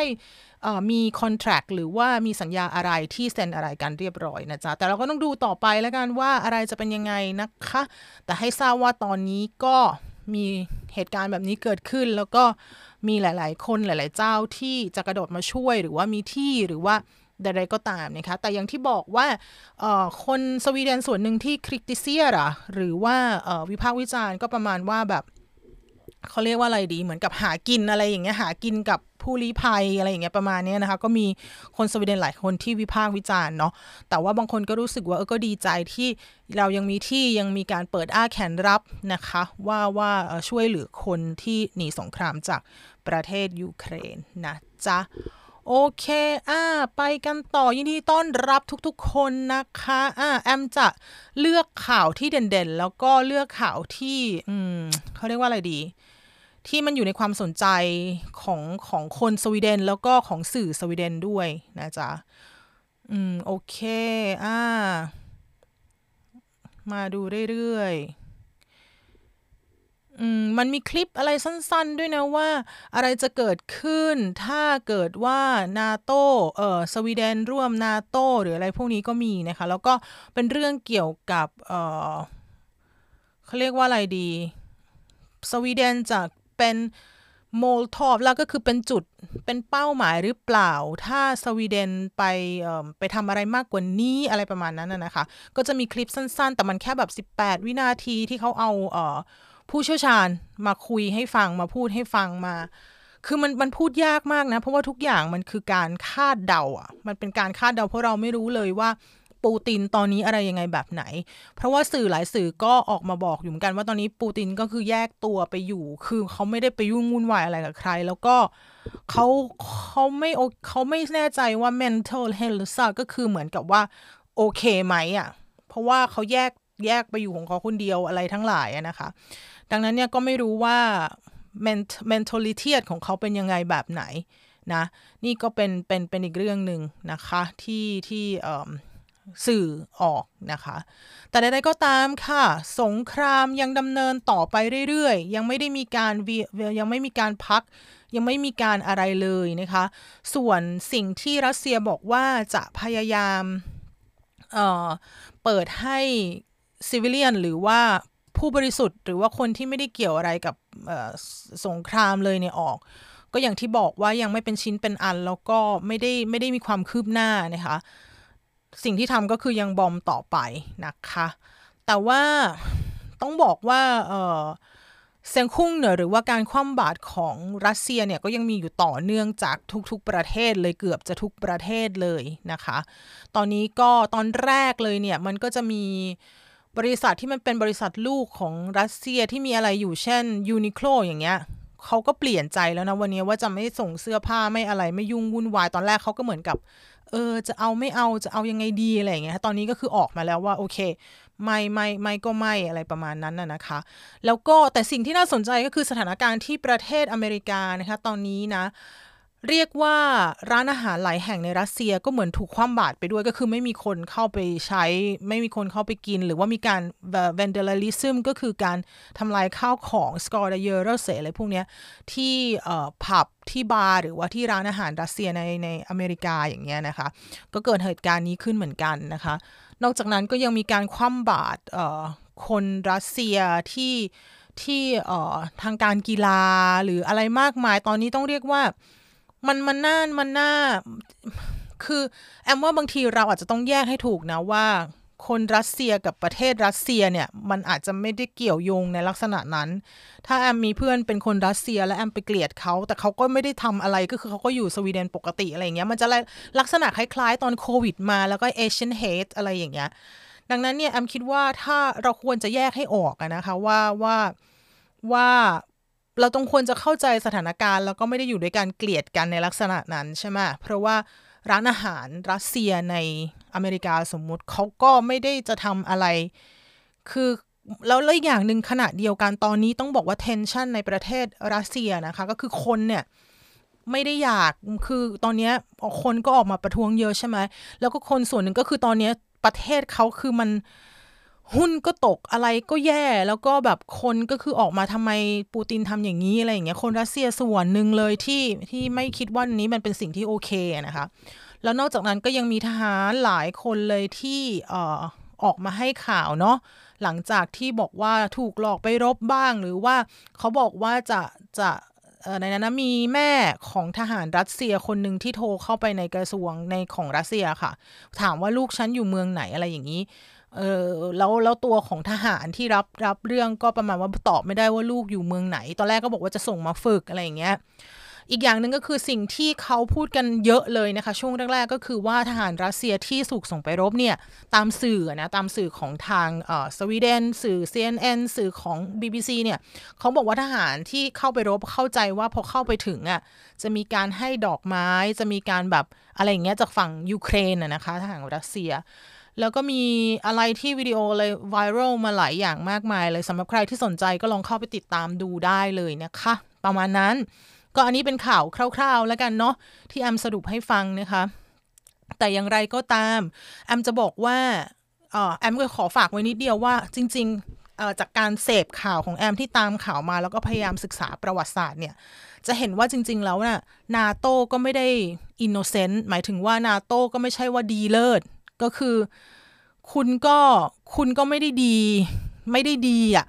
มีคอนแทรคหรือว่ามีสัญญาอะไรที่เซ็นอะไรกันเรียบร้อยนะจ๊ะแต่เราก็ต้องดูต่อไปแล้วกันว่าอะไรจะเป็นยังไงนะคะแต่ให้ทราบว่าตอนนี้ก็มีเหตุการณ์แบบนี้เกิดขึ้นแล้วก็มีหลายๆคนหลายๆเจ้าที่จะกระโดดมาช่วยหรือว่ามีที่หรือว่าใดๆก็ตามนะคะแต่อย่างที่บอกว่าคนสวีเดนส่วนหนึ่งที่คริติเซียร์หรือว่าวิพากษ์วิจารณ์ก็ประมาณว่าแบบเขาเรียกว่าอะไรดีเหมือนกับหากินอะไรอย่างเงี้ยหากินกับผู้ลี้ภัยอะไรอย่างเงี้ยประมาณนี้นะคะก็มีคนสวีเดนหลายคนที่วิพากษ์วิจารณ์เนาะแต่ว่าบางคนก็รู้สึกว่าก็ดีใจที่เรายังมีที่ยังมีการเปิดอ้าแขนรับนะคะว่าช่วยเหลือคนที่หนีสงครามจากประเทศยูเครนนะจ๊ะโอเคไปกันต่อยินดีต้อนรับทุกๆคนนะคะแอมจะเลือกข่าวที่เด่นๆแล้วก็เลือกข่าวที่เขาเรียกว่าอะไรดีที่มันอยู่ในความสนใจของคนสวีเดนแล้วก็ของสื่อสวีเดนด้วยนะจ๊ะโอเคมาดูเรื่อยๆมันมีคลิปอะไรสั้นๆด้วยนะว่าอะไรจะเกิดขึ้นถ้าเกิดว่า NATO สวีเดนร่วม NATO หรืออะไรพวกนี้ก็มีนะคะแล้วก็เป็นเรื่องเกี่ยวกับเขาเรียกว่าอะไรดีสวีเดนจะเป็นโมลทอฟแล้วก็คือเป็นจุดเป็นเป้าหมายหรือเปล่าถ้าสวีเดนไปทำอะไรมากกว่านี้อะไรประมาณนั้นนะคะก็จะมีคลิปสั้นๆแต่มันแค่แบบ18วินาทีที่เขาเอาผู้เชี่ยวชาญมาคุยให้ฟังมาพูดให้ฟังมาคือมันพูดยากมากนะเพราะว่าทุกอย่างมันคือการคาดเดามันเป็นการคาดเดาเพราะเราไม่รู้เลยว่าปูตินตอนนี้อะไรยังไงแบบไหนเพราะว่าสื่อหลายสื่อก็ออกมาบอกอยู่เหมือนกันว่าตอนนี้ปูตินก็คือแยกตัวไปอยู่คือเขาไม่ได้ไปยุ่งวุ่นวายอะไรกับใครแล้วก็เขาไม่แน่ใจว่า mental health ก็คือเหมือนกับว่าโอเคไหมเพราะว่าเขาแยกไปอยู่ของเขาคนเดียวอะไรทั้งหลายนะคะดังนั้นเนี่ยก็ไม่รู้ว่า mentality ของเขาเป็นยังไงแบบไหนนะนี่ก็เป็นอีกเรื่องหนึ่งนะคะที่สื่อออกนะคะแต่ใดๆก็ตามค่ะสงครามยังดำเนินต่อไปเรื่อยๆยังไม่มีการพักยังไม่มีการอะไรเลยนะคะส่วนสิ่งที่รัสเซียบอกว่าจะพยายามเปิดให้ ซิวิเลียนหรือว่าผู้บริสุทธิ์หรือว่าคนที่ไม่ได้เกี่ยวอะไรกับสงครามเลยเนี่ยออกก็อย่างที่บอกว่ายังไม่เป็นชิ้นเป็นอันแล้วก็ไม่ได้มีความคืบหน้านะคะสิ่งที่ทำก็คือยังบอมต่อไปนะคะแต่ว่าต้องบอกว่าเซียงคุ้งเนี่ยหรือว่าการคว่ำบาตรของรัสเซียเนี่ยก็ยังมีอยู่ต่อเนื่องจากทุกๆประเทศเลยเกือบจะทุกประเทศเลยนะคะตอนนี้ก็ตอนแรกเลยเนี่ยมันก็จะมีบริษัทที่มันเป็นบริษัทลูกของรัสเซียที่มีอะไรอยู่เช่นยูนิโคลอย่างเงี้ยเขาก็เปลี่ยนใจแล้วนะวันนี้ว่าจะไม่ส่งเสื้อผ้าไม่อะไรไม่ยุ่งวุ่นวายตอนแรกเขาก็เหมือนกับจะเอาไม่เอาจะเอายังไงดีอะไรอย่างเงี้ยตอนนี้ก็คือออกมาแล้วว่าโอเคไม่ก็ไม่อะไรประมาณนั้นนะคะแล้วก็แต่สิ่งที่น่าสนใจก็คือสถานการณ์ที่ประเทศอเมริกานะคะตอนนี้นะเรียกว่าร้านอาหารหลายแห่งในรัสเซียก็เหมือนถูกคว่ำบาตรไปด้วยก็คือไม่มีคนเข้าไปใช้ไม่มีคนเข้าไปกินหรือว่ามีการ vandalism ก็คือการทำลายข้าวของสกอร์ดเยอร์เรเซอะไรพวกเนี้ยที่ผับที่บาร์หรือว่าที่ร้านอาหารรัสเซียในอเมริกาอย่างเงี้ยนะคะก็เกิดเหตุการณ์นี้ขึ้นเหมือนกันนะคะนอกจากนั้นก็ยังมีการคว่ำบาตรคนรัสเซียที่ทางการกีฬาหรืออะไรมากมายตอนนี้ต้องเรียกว่ามันน่าคือแอมว่าบางทีเราอาจจะต้องแยกให้ถูกนะว่าคนรัสเซียกับประเทศรัสเซียเนี่ยมันอาจจะไม่ได้เกี่ยวโยงในลักษณะนั้นถ้าแอมมีเพื่อนเป็นคนรัสเซียและแอมไปเกลียดเขาแต่เขาก็ไม่ได้ทำอะไรก็คือเขาก็อยู่สวีเดนปกติอะไรอย่างเงี้ยมันจะลักษณะคล้ายๆตอนโควิดมาแล้วก็เอเชียนเฮทอะไรอย่างเงี้ยดังนั้นเนี่ยแอมคิดว่าถ้าเราควรจะแยกให้ออกนะคะว่าเราต้องควรจะเข้าใจสถานการณ์แล้วก็ไม่ได้อยู่ด้วยการเกลียดกันในลักษณะนั้นใช่ไหมเพราะว่าร้านอาหารรัสเซียในอเมริกาสมมุติเขาก็ไม่ได้จะทำอะไรคือแล้วอย่างหนึ่งขณะเดียวกันตอนนี้ต้องบอกว่าเทนชันในประเทศรัสเซียนะคะก็คือคนเนี่ยไม่ได้อยากคือตอนนี้คนก็ออกมาประท้วงเยอะใช่ไหมแล้วก็คนส่วนหนึ่งก็คือตอนนี้ประเทศเขาคือมันหุ้นก็ตกอะไรก็แย่แล้วก็แบบคนก็คือออกมาทำไมปูตินทำอย่างนี้อะไรอย่างเงี้ยคนรัสเซียส่วนหนึ่งเลยที่ไม่คิดว่านี้มันเป็นสิ่งที่โอเคนะคะแล้วนอกจากนั้นก็ยังมีทหารหลายคนเลยที่ออกมาให้ข่าวเนาะหลังจากที่บอกว่าถูกหลอกไปรบบ้างหรือว่าเขาบอกว่าจะในนั้นนะมีแม่ของทหารรัสเซียคนหนึ่งที่โทรเข้าไปในกระทรวงในของรัสเซียค่ะถามว่าลูกฉันอยู่เมืองไหนอะไรอย่างนี้แล้วตัวของทหารที่รับเรื่องก็ประมาณว่าตอบไม่ได้ว่าลูกอยู่เมืองไหนตอนแรกก็บอกว่าจะส่งมาฝึกอะไรอย่างเงี้ยอีกอย่างนึงก็คือสิ่งที่เขาพูดกันเยอะเลยนะคะช่วงแรกๆก็คือว่าทหารรัสเซียที่ถูกส่งไปรบเนี่ยตามสื่อนะตามสื่อของทางสวีเดนสื่อ CNN สื่อของ BBC เนี่ยเขาบอกว่าทหารที่เข้าไปรบเข้าใจว่าพอเข้าไปถึงอ่ะจะมีการให้ดอกไม้จะมีการแบบอะไรอย่างเงี้ยจากฝั่งยูเครนนะคะทหารรัสเซียแล้วก็มีอะไรที่วิดีโอเลยไวรัลมาหลายอย่างมากมายเลยสำหรับใครที่สนใจก็ลองเข้าไปติดตามดูได้เลยนะคะประมาณนั้นก็อันนี้เป็นข่าวคร่าวๆแล้วกันเนาะที่แอมสรุปให้ฟังนะคะแต่อย่างไรก็ตามแอมจะบอกว่าแอมก็ขอฝากไว้นิดเดียวว่าจริงๆจากการเสพข่าวของแอมที่ตามข่าวมาแล้วก็พยายามศึกษาประวัติศาสตร์เนี่ยจะเห็นว่าจริงๆแล้วน่ะ NATO ก็ไม่ได้อินโนเซนต์หมายถึงว่า NATO ก็ไม่ใช่ว่าดีเลิศก็คือคุณก็ไม่ได้ดีอ่ะ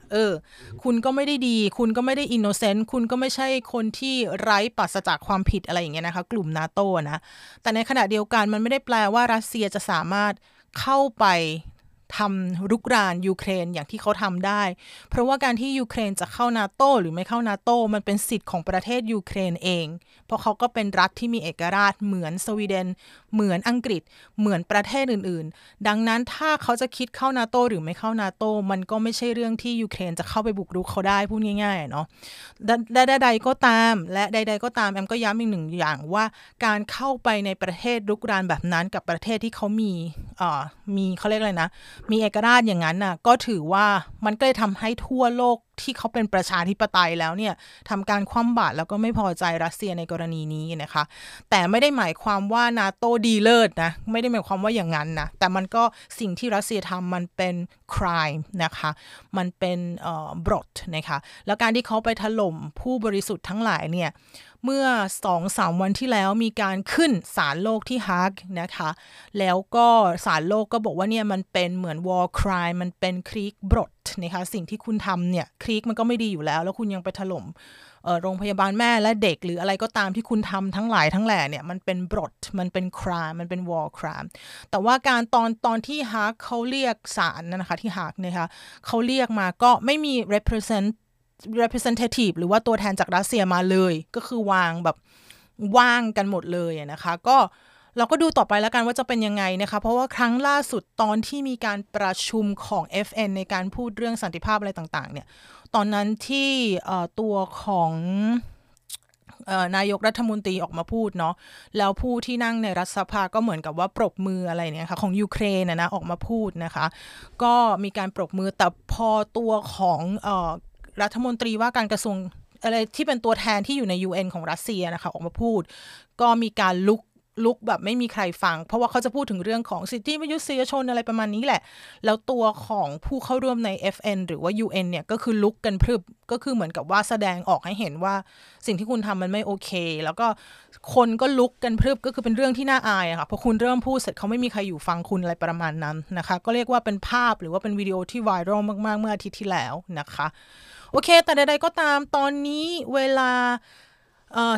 คุณก็ไม่ได้ดีคุณก็ไม่ได้อินโนเซนต์คุณก็ไม่ใช่คนที่ไร้ปราศจากความผิดอะไรอย่างเงี้ยนะคะกลุ่ม NATO นะแต่ในขณะเดียวกันมันไม่ได้แปลว่ารัสเซียจะสามารถเข้าไปทำรุกรานยูเครนอย่างที่เขาทำได้เพราะว่าการที่ยูเครนจะเข้า NATO หรือไม่เข้า NATO มันเป็นสิทธิ์ของประเทศยูเครนเองเพราะเขาก็เป็นรัฐที่มีเอกราชเหมือนสวีเดนเหมือนอังกฤษเหมือนประเทศอื่นๆดังนั้นถ้าเขาจะคิดเข้า NATO หรือไม่เข้า NATO มันก็ไม่ใช่เรื่องที่ยูเครนจะเข้าไปบุกรุกเขาได้พูดง่ายๆเนาะใดๆก็ตามและใดๆก็ตามแอมก็ย้ำอีกหนึ่งอย่างว่าการเข้าไปในประเทศรุกรานแบบนั้นกับประเทศที่เขามีเขาเรียกอะไรนะมีเอกราชอย่างนั้นน่ะก็ถือว่ามันก็เลยทำให้ทั่วโลก ที่เขาเป็นประชาธิปไตยแล้วเนี่ยทำการคว่ำบาตรแล้วก็ไม่พอใจรัสเซียในกรณีนี้นะคะแต่ไม่ได้หมายความว่า NATO ดีเลิศนะไม่ได้หมายความว่าอย่างนั้นนะแต่มันก็สิ่งที่รัสเซียทำมันเป็น crime นะคะมันเป็นbrot นะคะแล้วการที่เขาไปถล่มผู้บริสุทธิ์ทั้งหลายเนี่ยเมื่อ 2-3 วันที่แล้วมีการขึ้นศาลโลกที่ฮากนะคะแล้วก็ศาลโลกก็บอกว่าเนี่ยมันเป็นเหมือน war crime มันเป็น kriegsbrott นะคะสิ่งที่คุณทำเนี่ย krieg มันก็ไม่ดีอยู่แล้วแล้วคุณยังไปถล่มโรงพยาบาลแม่และเด็กหรืออะไรก็ตามที่คุณทำทั้งหลายทั้งแหล่เนี่ยมันเป็น brott มันเป็น crime มันเป็น war crime แต่ว่าการตอนที่ฮากเขาเรียกศาลนะคะที่ฮากนะคะเขาเรียกมาก็ไม่มี representative หรือว่าตัวแทนจากรัสเซียมาเลยก็คือวางแบบว่างกันหมดเลยนะคะก็เราก็ดูต่อไปแล้วกันว่าจะเป็นยังไงนะคะเพราะว่าครั้งล่าสุดตอนที่มีการประชุมของ FN ในการพูดเรื่องสันติภาพอะไรต่างๆเนี่ยตอนนั้นที่ตัวของนายกรัฐมนตรีออกมาพูดเนาะแล้วผู้ที่นั่งในรัฐสภาก็เหมือนกับว่าปรบมืออะไรเนี่ยค่ะของยูเครนนะออกมาพูดนะคะก็มีการปรบมือแต่พอตัวของรัฐมนตรีว่าการกระทรวงอะไรที่เป็นตัวแทนที่อยู่ใน UN ของรัสเซียนะคะออกมาพูดก็มีการลุกแบบไม่มีใครฟังเพราะว่าเขาจะพูดถึงเรื่องของสิทธิมนุษยชนอะไรประมาณนี้แหละแล้วตัวของผู้เข้าร่วมใน FN หรือว่า UN เนี่ยก็คือลุกกันพรึบก็คือเหมือนกับว่าแสดงออกให้เห็นว่าสิ่งที่คุณทำมันไม่โอเคแล้วก็คนก็ลุกกันพรึบก็คือเป็นเรื่องที่น่าอายอะค่ะพอคุณเริ่มพูดเสร็จเขาไม่มีใครอยู่ฟังคุณอะไรประมาณนั้นนะคะก็เรียกว่าเป็นภาพหรือว่าเป็นวิดีโอที่ไวรัลมากๆเมื่ออาทิตย์ที่แล้วนะคะโอเคแต่ใดๆก็ตามตอนนี้เวลา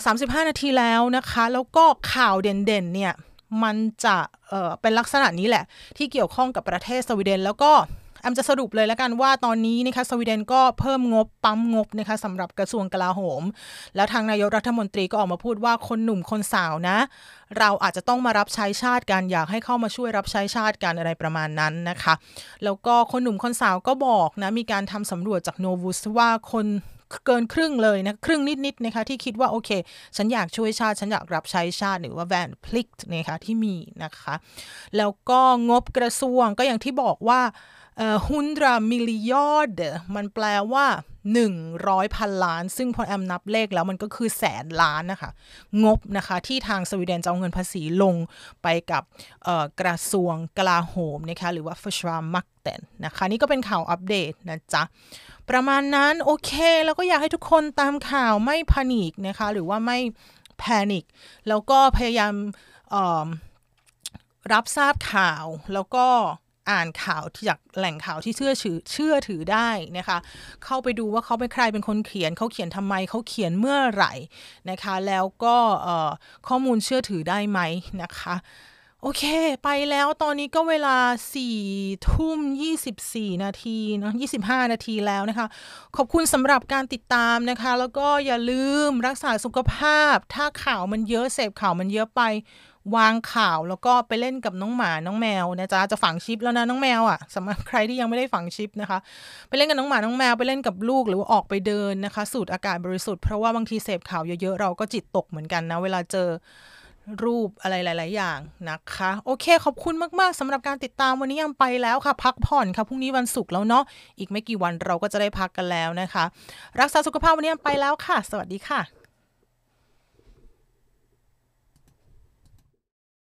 35 นาทีแล้วนะคะแล้วก็ข่าวเด่นๆเนี่ยมันจะเป็นลักษณะนี้แหละที่เกี่ยวข้องกับประเทศสวีเดนแล้วก็แอมจะสรุปเลยแล้วกันว่าตอนนี้นะคะสวีเดนก็เพิ่มงบปั๊มงบนะคะสำหรับกระทรวงกลาโหมแล้วทางนายกรัฐมนตรีก็ออกมาพูดว่าคนหนุ่มคนสาวนะเราอาจจะต้องมารับใช้ชาติกันอยากให้เข้ามาช่วยรับใช้ชาติกันอะไรประมาณนั้นนะคะแล้วก็คนหนุ่มคนสาวก็บอกนะมีการทำสำรวจจากโนวุสว่าคนเกินครึ่งเลยนะครึ่งนิดๆนะคะที่คิดว่าโอเคฉันอยากช่วยชาติฉันอยากรับใช้ชาติหรือว่าแวนพลิกนะคะที่มีนะคะแล้วก็งบกระทรวงก็อย่างที่บอกว่า100 มิลลิอดมันแปลว่า100,000 ล้านซึ่งพอแอมนับเลขแล้วมันก็คือแสนล้านนะคะงบนะคะที่ทางสวีเดนจะเอาเงินภาษีลงไปกับกระทรวงกลาโหมนะคะหรือว่าฟชรามักเตนนะคะนี่ก็เป็นข่าวอัปเดตนะจ๊ะประมาณนั้นโอเคแล้วก็อยากให้ทุกคนตามข่าวไม่พานิกนะคะหรือว่าไม่แพนิกแล้วก็พยายามรับทราบข่าวแล้วก็อ่านข่าวจากแหล่งข่าวที่เชื่อถือได้นะคะเข้าไปดูว่าเขาเป็นใครเป็นคนเขียนเขาเขียนทำไมเขาเขียนเมื่อไหร่นะคะแล้วก็ข้อมูลเชื่อถือได้ไหมนะคะโอเคไปแล้วตอนนี้ก็เวลา 4:24 น.เนาะ25 นาทีแล้วนะคะขอบคุณสำหรับการติดตามนะคะแล้วก็อย่าลืมรักษาสุขภาพถ้าข่าวมันเยอะเสพข่าวมันเยอะไปวางข่าวแล้วก็ไปเล่นกับน้องหมาน้องแมวนะจ๊ะจะฝังชิปแล้วนะน้องแมวอ่ะสำหรับใครที่ยังไม่ได้ฝังชิปนะคะไปเล่นกับน้องหมาน้องแมวไปเล่นกับลูกหรือว่าออกไปเดินนะคะสูดอากาศบริสุทธิ์เพราะว่าบางทีเสพข่าวเยอะๆเราก็จิตตกเหมือนกันนะเวลาเจอรูปอะไรหลายๆอย่างนะคะโอเคขอบคุณมากๆสำหรับการติดตามวันนี้ยังไปแล้วค่ะพักผ่อนค่ะพรุ่งนี้วันศุกร์แล้วเนาะอีกไม่กี่วันเราก็จะได้พักกันแล้วนะคะรักษาสุขภาพวันนี้ยังไปแล้วค่ะสวัสดีค่ะ